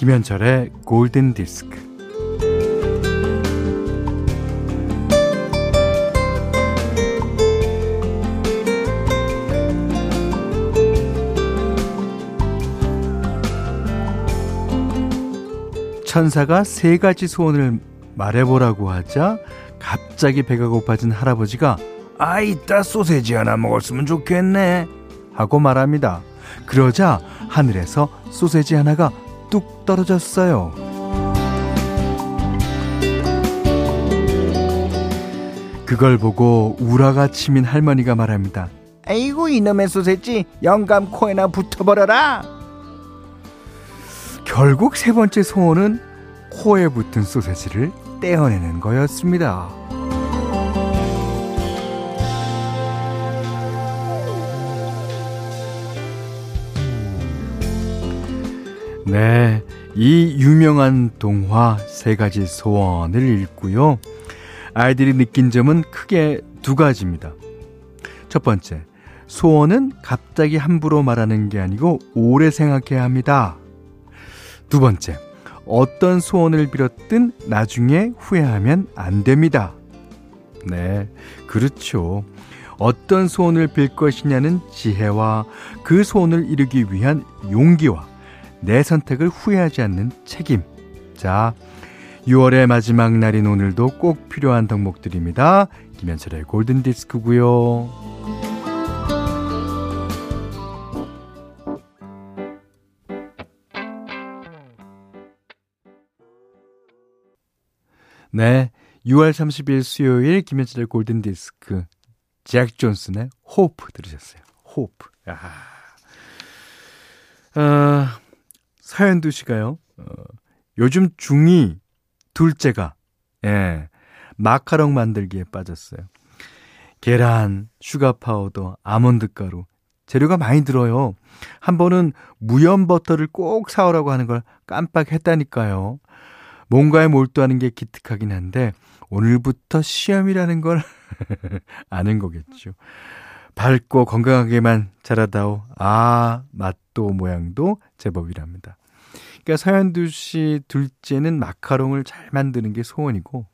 김현철의 골든 디스크. 천사가 세 가지 소원을 말해보라고 하자 갑자기 배가 고파진 할아버지가 아, 이따 소세지 하나 먹었으면 좋겠네 하고 말합니다. 그러자 하늘에서 소세지 하나가 뚝 떨어졌어요. 그걸 보고 우라가 치민 할머니가 말합니다. 아이고, 이놈의 소세지 영감 코에나 붙어버려라. 결국 세 번째 소원은 코에 붙은 소세지를 떼어내는 거였습니다. 네, 이 유명한 동화 세 가지 소원을 읽고요. 아이들이 느낀 점은 크게 두 가지입니다. 첫 번째, 소원은 갑자기 함부로 말하는 게 아니고 오래 생각해야 합니다. 두 번째, 어떤 소원을 빌었든 나중에 후회하면 안 됩니다. 네, 그렇죠. 어떤 소원을 빌 것이냐는 지혜와 그 소원을 이루기 위한 용기와 내 선택을 후회하지 않는 책임. 자, 6월의 마지막 날인 오늘도 꼭 필요한 덕목들입니다. 김현철의 골든디스크고요. 6월 30일 수요일 김현철의 골든디스크, 잭 존슨의 Hope 들으셨어요. Hope. 사연두 씨가요, 요즘 중이 둘째가 마카롱 만들기에 빠졌어요. 계란, 슈가 파우더, 아몬드 가루, 재료가 많이 들어요. 한 번은 무염 버터를 꼭 사오라고 하는 걸 깜빡했다니까요. 뭔가에 몰두하는 게 기특하긴 한데 오늘부터 시험이라는 걸 아는 거겠죠. 밝고 건강하게만 자라다오. 아, 맛도 모양도 제법이랍니다. 그러니까 서현두 씨 둘째는 마카롱을 잘 만드는 게 소원이고,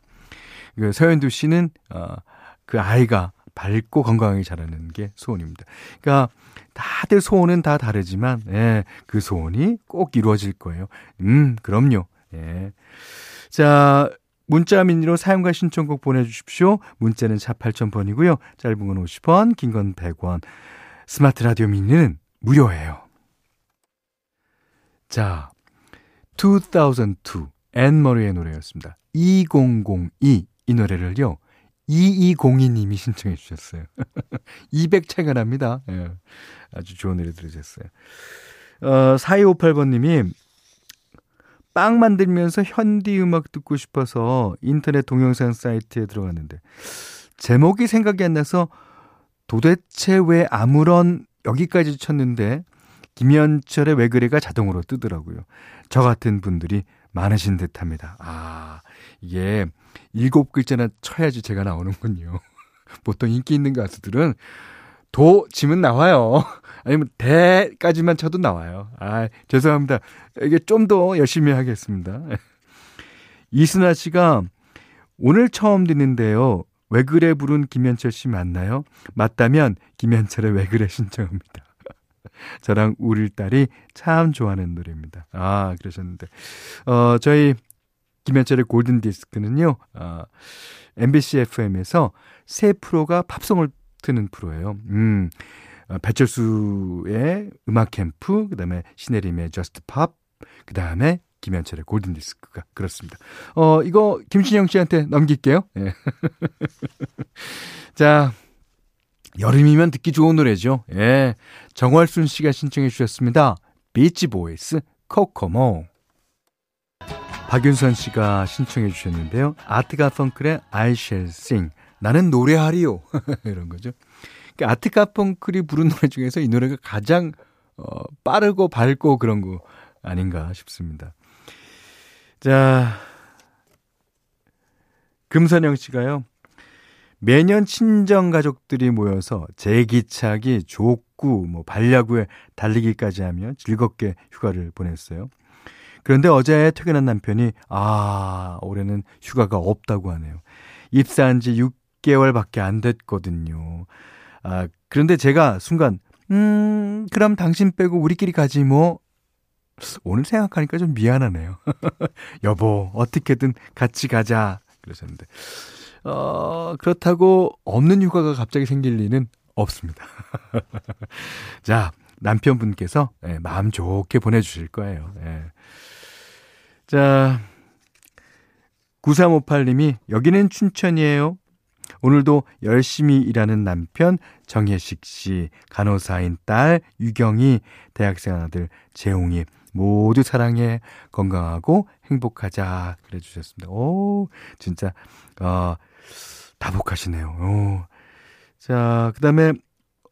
그 서현두 씨는 그 아이가 밝고 건강하게 자라는 게 소원입니다. 그러니까 다들 소원은 다 다르지만 그 소원이 꼭 이루어질 거예요. 그럼요. 예. 자, 문자 미니로 사용과 신청곡 보내주십시오. 문자는 샵 8000번이고요 짧은 건 50원, 긴 건 100원. 스마트 라디오 미니는 무료예요. 자, 2002 앤머리의 노래였습니다. 2002, 이 노래를요 2202님이 신청해 주셨어요. 200차가 납니다. 예. 아주 좋은 노래 들으셨어요. 4258번님이 빵 만들면서 현디 음악 듣고 싶어서 인터넷 동영상 사이트에 들어갔는데 제목이 생각이 안 나서 도대체 왜 아무런 여기까지 쳤는데 김현철의 왜 그래가 자동으로 뜨더라고요. 저 같은 분들이 많으신 듯합니다. 아, 이게 7글자나 쳐야지 제가 나오는군요. 보통 인기 있는 가수들은 도 치면 나와요. 아니면 대까지만 쳐도 나와요. 아, 죄송합니다. 이게 좀 더 열심히 하겠습니다. 이순아 씨가 오늘 처음 듣는데요. 왜 그래 부른 김현철 씨 맞나요? 맞다면 김현철의 왜 그래 신청합니다. 저랑 우리 딸이 참 좋아하는 노래입니다. 아, 그러셨는데. 저희 김현철의 골든디스크는요. MBC FM에서 새 프로가 팝송을 트는 프로예요. 배철수의 음악 캠프, 그 다음에 신혜림의 저스트 팝, 그 다음에 김현철의 골든디스크가 그렇습니다. 이거 김신영 씨한테 넘길게요. 예. 자, 여름이면 듣기 좋은 노래죠. 예. 정월순 씨가 신청해 주셨습니다. 비치 보이스, 코코 모. 박윤선 씨가 신청해 주셨는데요. 아트가 펑클의 I Shall Sing. 나는 노래하리요. 이런 거죠. 그러니까 아트카펑클이 부른 노래 중에서 이 노래가 가장 빠르고 밝고 그런 거 아닌가 싶습니다. 자, 금선영 씨가요, 매년 친정 가족들이 모여서 제기차기, 족구, 반야구에 달리기까지 하며 즐겁게 휴가를 보냈어요. 그런데 어제 퇴근한 남편이 올해는 휴가가 없다고 하네요. 입사한 지 6개월밖에 안 됐거든요. 그런데 제가 순간 그럼 당신 빼고 우리끼리 가지 뭐. 오늘 생각하니까 좀 미안하네요. 여보 어떻게든 같이 가자 그러셨는데 그렇다고 없는 휴가가 갑자기 생길 리는 없습니다. 자, 남편분께서 마음 좋게 보내주실 거예요. 예. 자, 9358님이 여기는 춘천이에요. 오늘도 열심히 일하는 남편 정혜식 씨, 간호사인 딸 유경이, 대학생 아들 재홍이 모두 사랑해, 건강하고 행복하자 그래 주셨습니다. 오, 진짜 다복하시네요. 오. 자, 그 다음에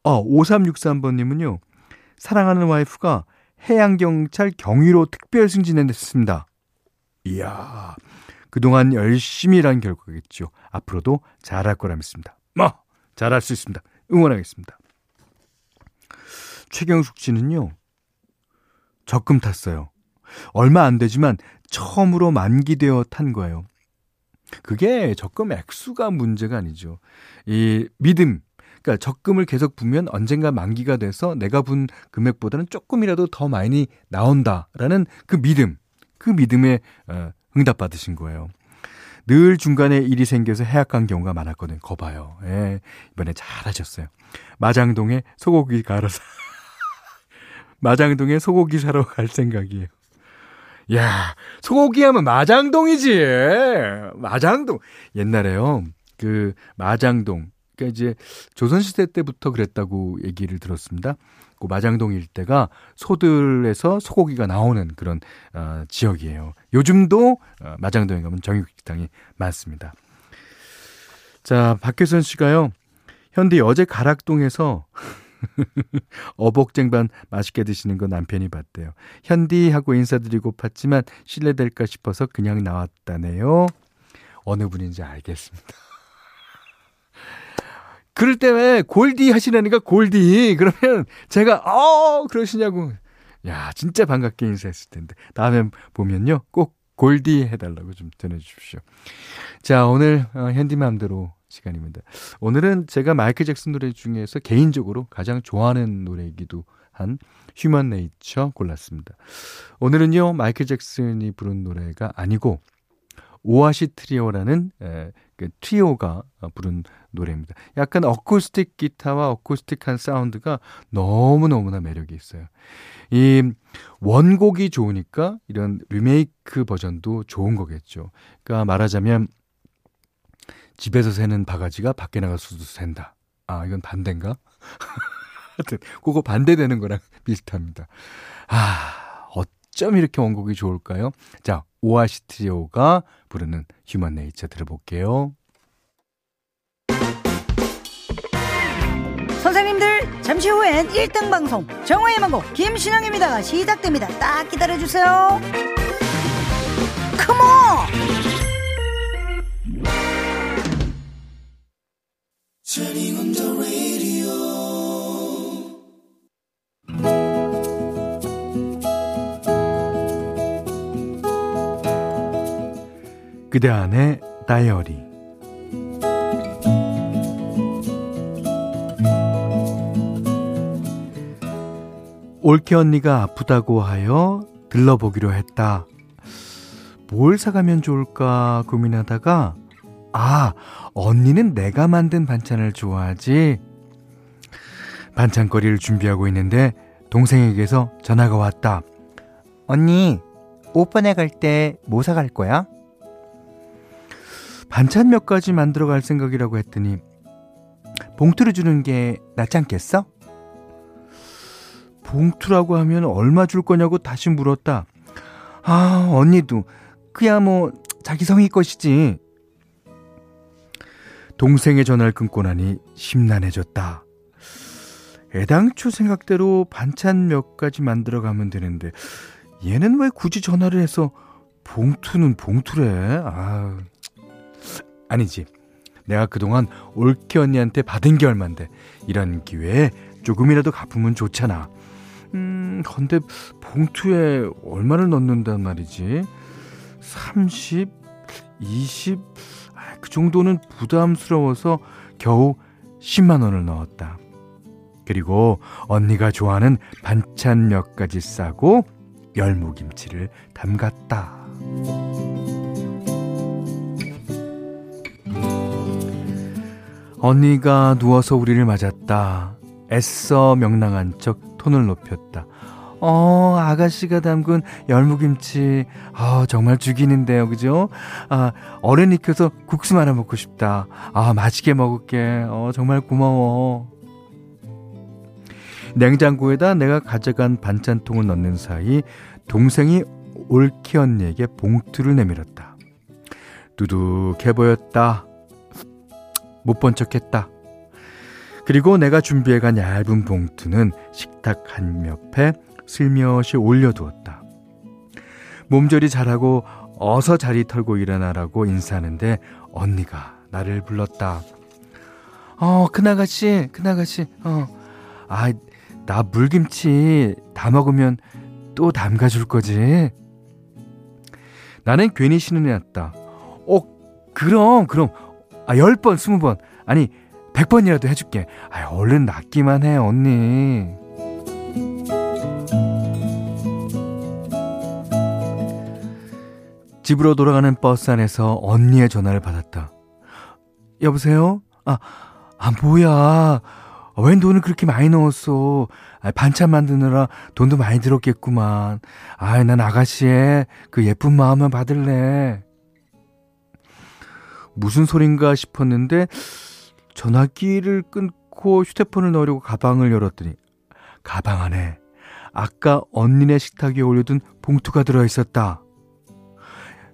5363번님은요. 사랑하는 와이프가 해양경찰 경위로 특별 승진했습니다. 이야, 그동안 열심히 일한 결과겠죠. 앞으로도 잘할 거라 믿습니다. 잘할 수 있습니다. 응원하겠습니다. 최경숙 씨는요. 적금 탔어요. 얼마 안 되지만 처음으로 만기되어 탄 거예요. 그게 적금 액수가 문제가 아니죠. 이 믿음, 그러니까 적금을 계속 부면 언젠가 만기가 돼서 내가 분 금액보다는 조금이라도 더 많이 나온다라는 그 믿음, 그 믿음에 응답받으신 거예요. 늘 중간에 일이 생겨서 해약한 경우가 많았거든요. 거봐요. 예, 이번에 잘하셨어요. 마장동에 소고기 갈아서 마장동에 소고기 사러 갈 생각이에요. 야, 소고기 하면 마장동이지. 마장동. 옛날에요. 그 마장동. 그러니까 이제 조선시대 때부터 그랬다고 얘기를 들었습니다. 그 마장동 일대가 소들에서 소고기가 나오는 그런 지역이에요. 요즘도 마장동에 가면 정육식당이 많습니다. 자, 박혜선 씨가요. 현디 어제 가락동에서 어복쟁반 맛있게 드시는 거 남편이 봤대요. 현디 하고 인사드리고 봤지만 실례될까 싶어서 그냥 나왔다네요. 어느 분인지 알겠습니다. 그럴 때 왜 골디 하시라니까 골디. 그러면 제가 그러시냐고. 야, 진짜 반갑게 인사했을 텐데. 다음에 보면요 꼭 골디 해달라고 좀 전해주십시오. 자, 오늘 현디맘대로 시간입니다. 오늘은 제가 마이클 잭슨 노래 중에서 개인적으로 가장 좋아하는 노래이기도 한 휴먼 네이처 골랐습니다. 오늘은요 마이클 잭슨이 부른 노래가 아니고 오아시 트리오라는 그 트리오가 부른 노래입니다. 약간 어쿠스틱 기타와 어쿠스틱한 사운드가 너무너무나 매력이 있어요. 이 원곡이 좋으니까 이런 리메이크 버전도 좋은 거겠죠. 그러니까 말하자면 집에서 새는 바가지가 밖에 나가서도 샌다. 이건 반대인가? 하여튼 그거 반대되는 거랑 비슷합니다. 어쩜 이렇게 원곡이 좋을까요? 자, 오아시 트리오가 부르는 휴먼 네이처 들어볼게요. 선생님들, 잠시 후엔 1등 방송 정오의 망곡 김신영입니다가 시작됩니다. 딱 기다려주세요. 컴온! 그대 안의 다이어리. 올케 언니가 아프다고 하여 들러보기로 했다. 뭘 사가면 좋을까 고민하다가 언니는 내가 만든 반찬을 좋아하지. 반찬거리를 준비하고 있는데 동생에게서 전화가 왔다. 언니, 오빠네 갈 때 뭐 사갈 거야? 반찬 몇 가지 만들어갈 생각이라고 했더니 봉투를 주는 게 낫지 않겠어? 봉투라고 하면 얼마 줄 거냐고 다시 물었다. 언니도 그야 뭐 자기 성의 것이지. 동생의 전화를 끊고 나니 심란해졌다. 애당초 생각대로 반찬 몇 가지 만들어가면 되는데 얘는 왜 굳이 전화를 해서 봉투는 봉투래. 아니지, 내가 그동안 올케 언니한테 받은 게 얼만데 이런 기회에 조금이라도 갚으면 좋잖아. 근데 봉투에 얼마를 넣는단 말이지? 30, 20, 그 정도는 부담스러워서 겨우 10만 원을 넣었다. 그리고 언니가 좋아하는 반찬 몇 가지 싸고 열무김치를 담갔다. 언니가 누워서 우리를 맞았다. 애써 명랑한 척 톤을 높였다. 아가씨가 담근 열무김치 정말 죽이는데요, 그죠? 얼른 익혀서 국수 말아 먹고 싶다. 맛있게 먹을게. 정말 고마워. 냉장고에다 내가 가져간 반찬통을 넣는 사이 동생이 올키 언니에게 봉투를 내밀었다. 두둑해 보였다. 못 본 척했다. 그리고 내가 준비해간 얇은 봉투는 식탁 한 옆에 슬며시 올려두었다. 몸조리 잘하고 어서 자리 털고 일어나라고 인사하는데 언니가 나를 불렀다. 큰아가씨. 나 물김치 다 먹으면 또 담가줄 거지? 나는 괜히 신이 났다. 그럼. 10번, 20번. 아니, 100번이라도 해줄게. 얼른 낫기만 해, 언니. 집으로 돌아가는 버스 안에서 언니의 전화를 받았다. 여보세요? 뭐야. 웬 돈을 그렇게 많이 넣었어. 반찬 만드느라 돈도 많이 들었겠구만. 난 아가씨의 그 예쁜 마음만 받을래. 무슨 소린가 싶었는데 전화기를 끊고 휴대폰을 넣으려고 가방을 열었더니 가방 안에 아까 언니네 식탁 위에 올려둔 봉투가 들어있었다.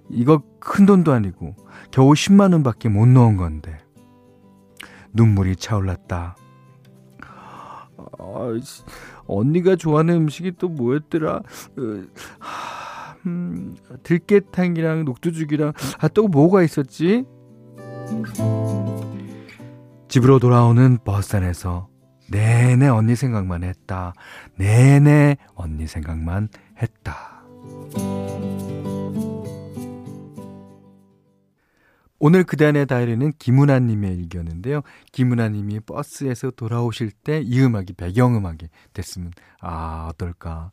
이거 큰 돈도 아니고 겨우 10만 원밖에 못 넣은 건데 눈물이 차올랐다. 언니가 좋아하는 음식이 또 뭐였더라? 들깨탕이랑 녹두죽이랑 또 뭐가 있었지? 집으로 돌아오는 버스 안에서 내내 언니 생각만 했다. 오늘 그대안의 다이어리는 김은아님의 일기였는데요. 김은아님이 버스에서 돌아오실 때 이 음악이 배경음악이 됐으면 어떨까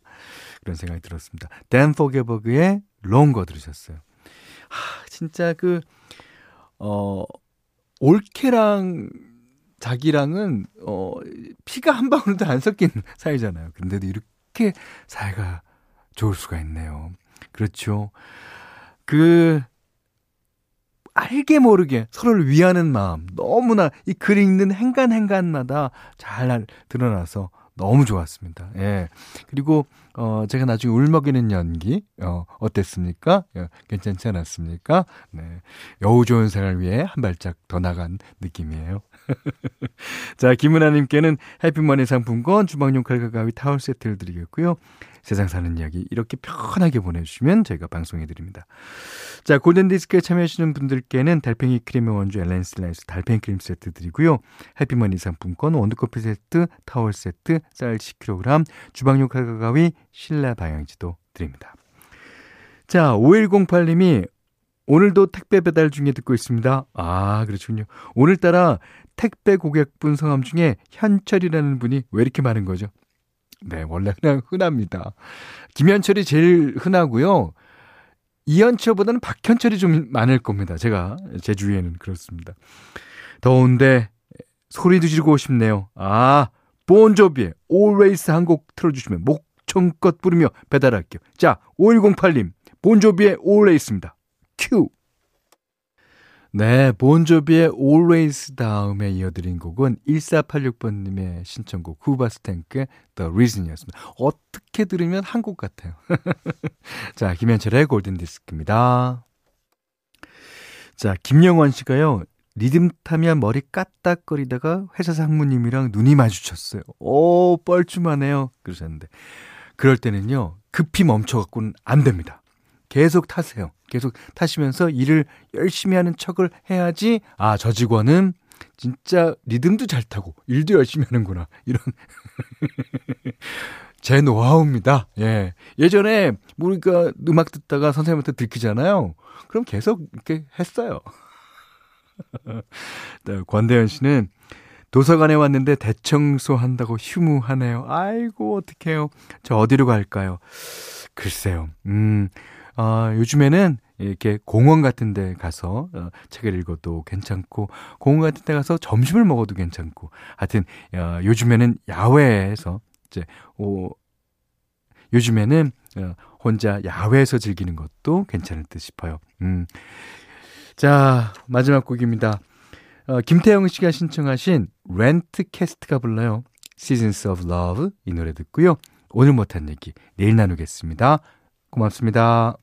그런 생각이 들었습니다. 댄 포게버그의 롱거 들으셨어요. 진짜 올케랑 자기랑은 피가 한 방울도 안 섞인 사이잖아요. 그런데도 이렇게 사이가 좋을 수가 있네요. 그렇죠. 알게 모르게 서로를 위하는 마음 너무나 이 글 읽는 행간마다 잘 드러나서 너무 좋았습니다. 예. 그리고 제가 나중에 울먹이는 연기 어땠습니까? 괜찮지 않았습니까? 네. 여우 좋은 생활 위해 한 발짝 더 나간 느낌이에요. 자, 김은아님께는 해피머니 상품권, 주방용 칼과 가위, 타월 세트를 드리겠고요. 세상 사는 이야기 이렇게 편하게 보내주시면 저희가 방송해드립니다. 자, 골든디스크에 참여하시는 분들께는 달팽이 크림의 원주 엘렌슬라이스 달팽이 크림 세트 드리고요. 해피머니 상품권, 원두커피 세트, 타월 세트, 쌀 10kg, 주방용 칼과 가위, 신라 방향지도 드립니다. 자, 5108님이 오늘도 택배 배달 중에 듣고 있습니다. 그렇군요. 오늘따라 택배 고객분 성함 중에 현철이라는 분이 왜 이렇게 많은 거죠? 네, 원래 그냥 흔합니다. 김현철이 제일 흔하고요. 이현철보다는 박현철이 좀 많을 겁니다. 제 주위에는 그렇습니다. 더운데 소리도 지르고 싶네요. 본조비의 Always 한 곡 틀어주시면 목청껏 부르며 배달할게요. 자, 5108님, 본조비의 Always입니다. 큐. 네, 본조비의 Always 다음에 이어드린 곡은 1486번님의 신청곡 후바스탱크의 The Reason 이었습니다. 어떻게 들으면 한 곡 같아요. 자, 김현철의 골든디스크입니다. 자, 김영원 씨가요, 리듬 타면 머리 까딱거리다가 회사 상무님이랑 눈이 마주쳤어요. 뻘쭘하네요. 그러셨는데 그럴 때는요 급히 멈춰갖고는 안 됩니다. 계속 타세요. 계속 타시면서 일을 열심히 하는 척을 해야지 저 직원은 진짜 리듬도 잘 타고 일도 열심히 하는구나 이런 제 노하우입니다. 예. 예전에 모르니까 음악 듣다가 선생님한테 들키잖아요. 그럼 계속 이렇게 했어요. 네, 권대현 씨는 도서관에 왔는데 대청소한다고 휴무하네요. 아이고 어떡해요. 저 어디로 갈까요? 글쎄요. 요즘에는 이렇게 공원 같은 데 가서 책을 읽어도 괜찮고 공원 같은 데 가서 점심을 먹어도 괜찮고 하여튼 요즘에는 야외에서 이제 요즘에는 혼자 야외에서 즐기는 것도 괜찮을 듯 싶어요. 자, 마지막 곡입니다. 김태영 씨가 신청하신 렌트 캐스트가 불러요. Seasons of Love 이 노래 듣고요. 오늘 못한 얘기 내일 나누겠습니다. 고맙습니다.